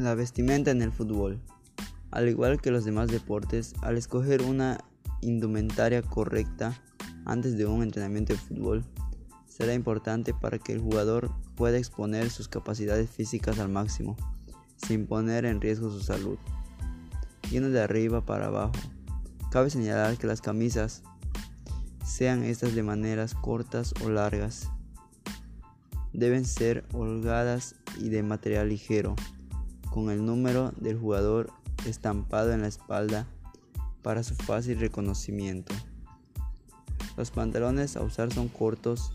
La vestimenta en el fútbol. Al igual que los demás deportes, al escoger una indumentaria correcta antes de un entrenamiento de fútbol, será importante para que el jugador pueda exponer sus capacidades físicas al máximo, sin poner en riesgo su salud. Yendo de arriba para abajo, cabe señalar que las camisas, sean estas de maneras cortas o largas, deben ser holgadas y de material ligero, con el número del jugador estampado en la espalda para su fácil reconocimiento. Los pantalones a usar son cortos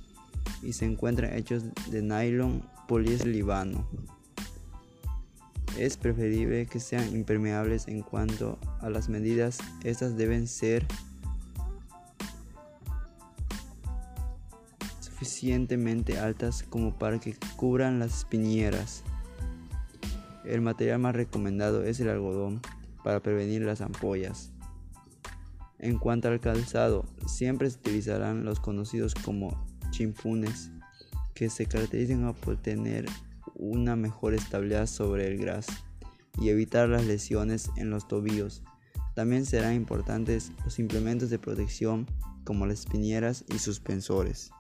y se encuentran hechos de nylon poliéster libano. Es preferible que sean impermeables. En cuanto a las medidas, estas deben ser suficientemente altas como para que cubran las espinieras. El material más recomendado es el algodón para prevenir las ampollas. En cuanto al calzado, siempre se utilizarán los conocidos como chimpunes, que se caracterizan por tener una mejor estabilidad sobre el gras y evitar las lesiones en los tobillos. También serán importantes los implementos de protección como las espinieras y suspensores.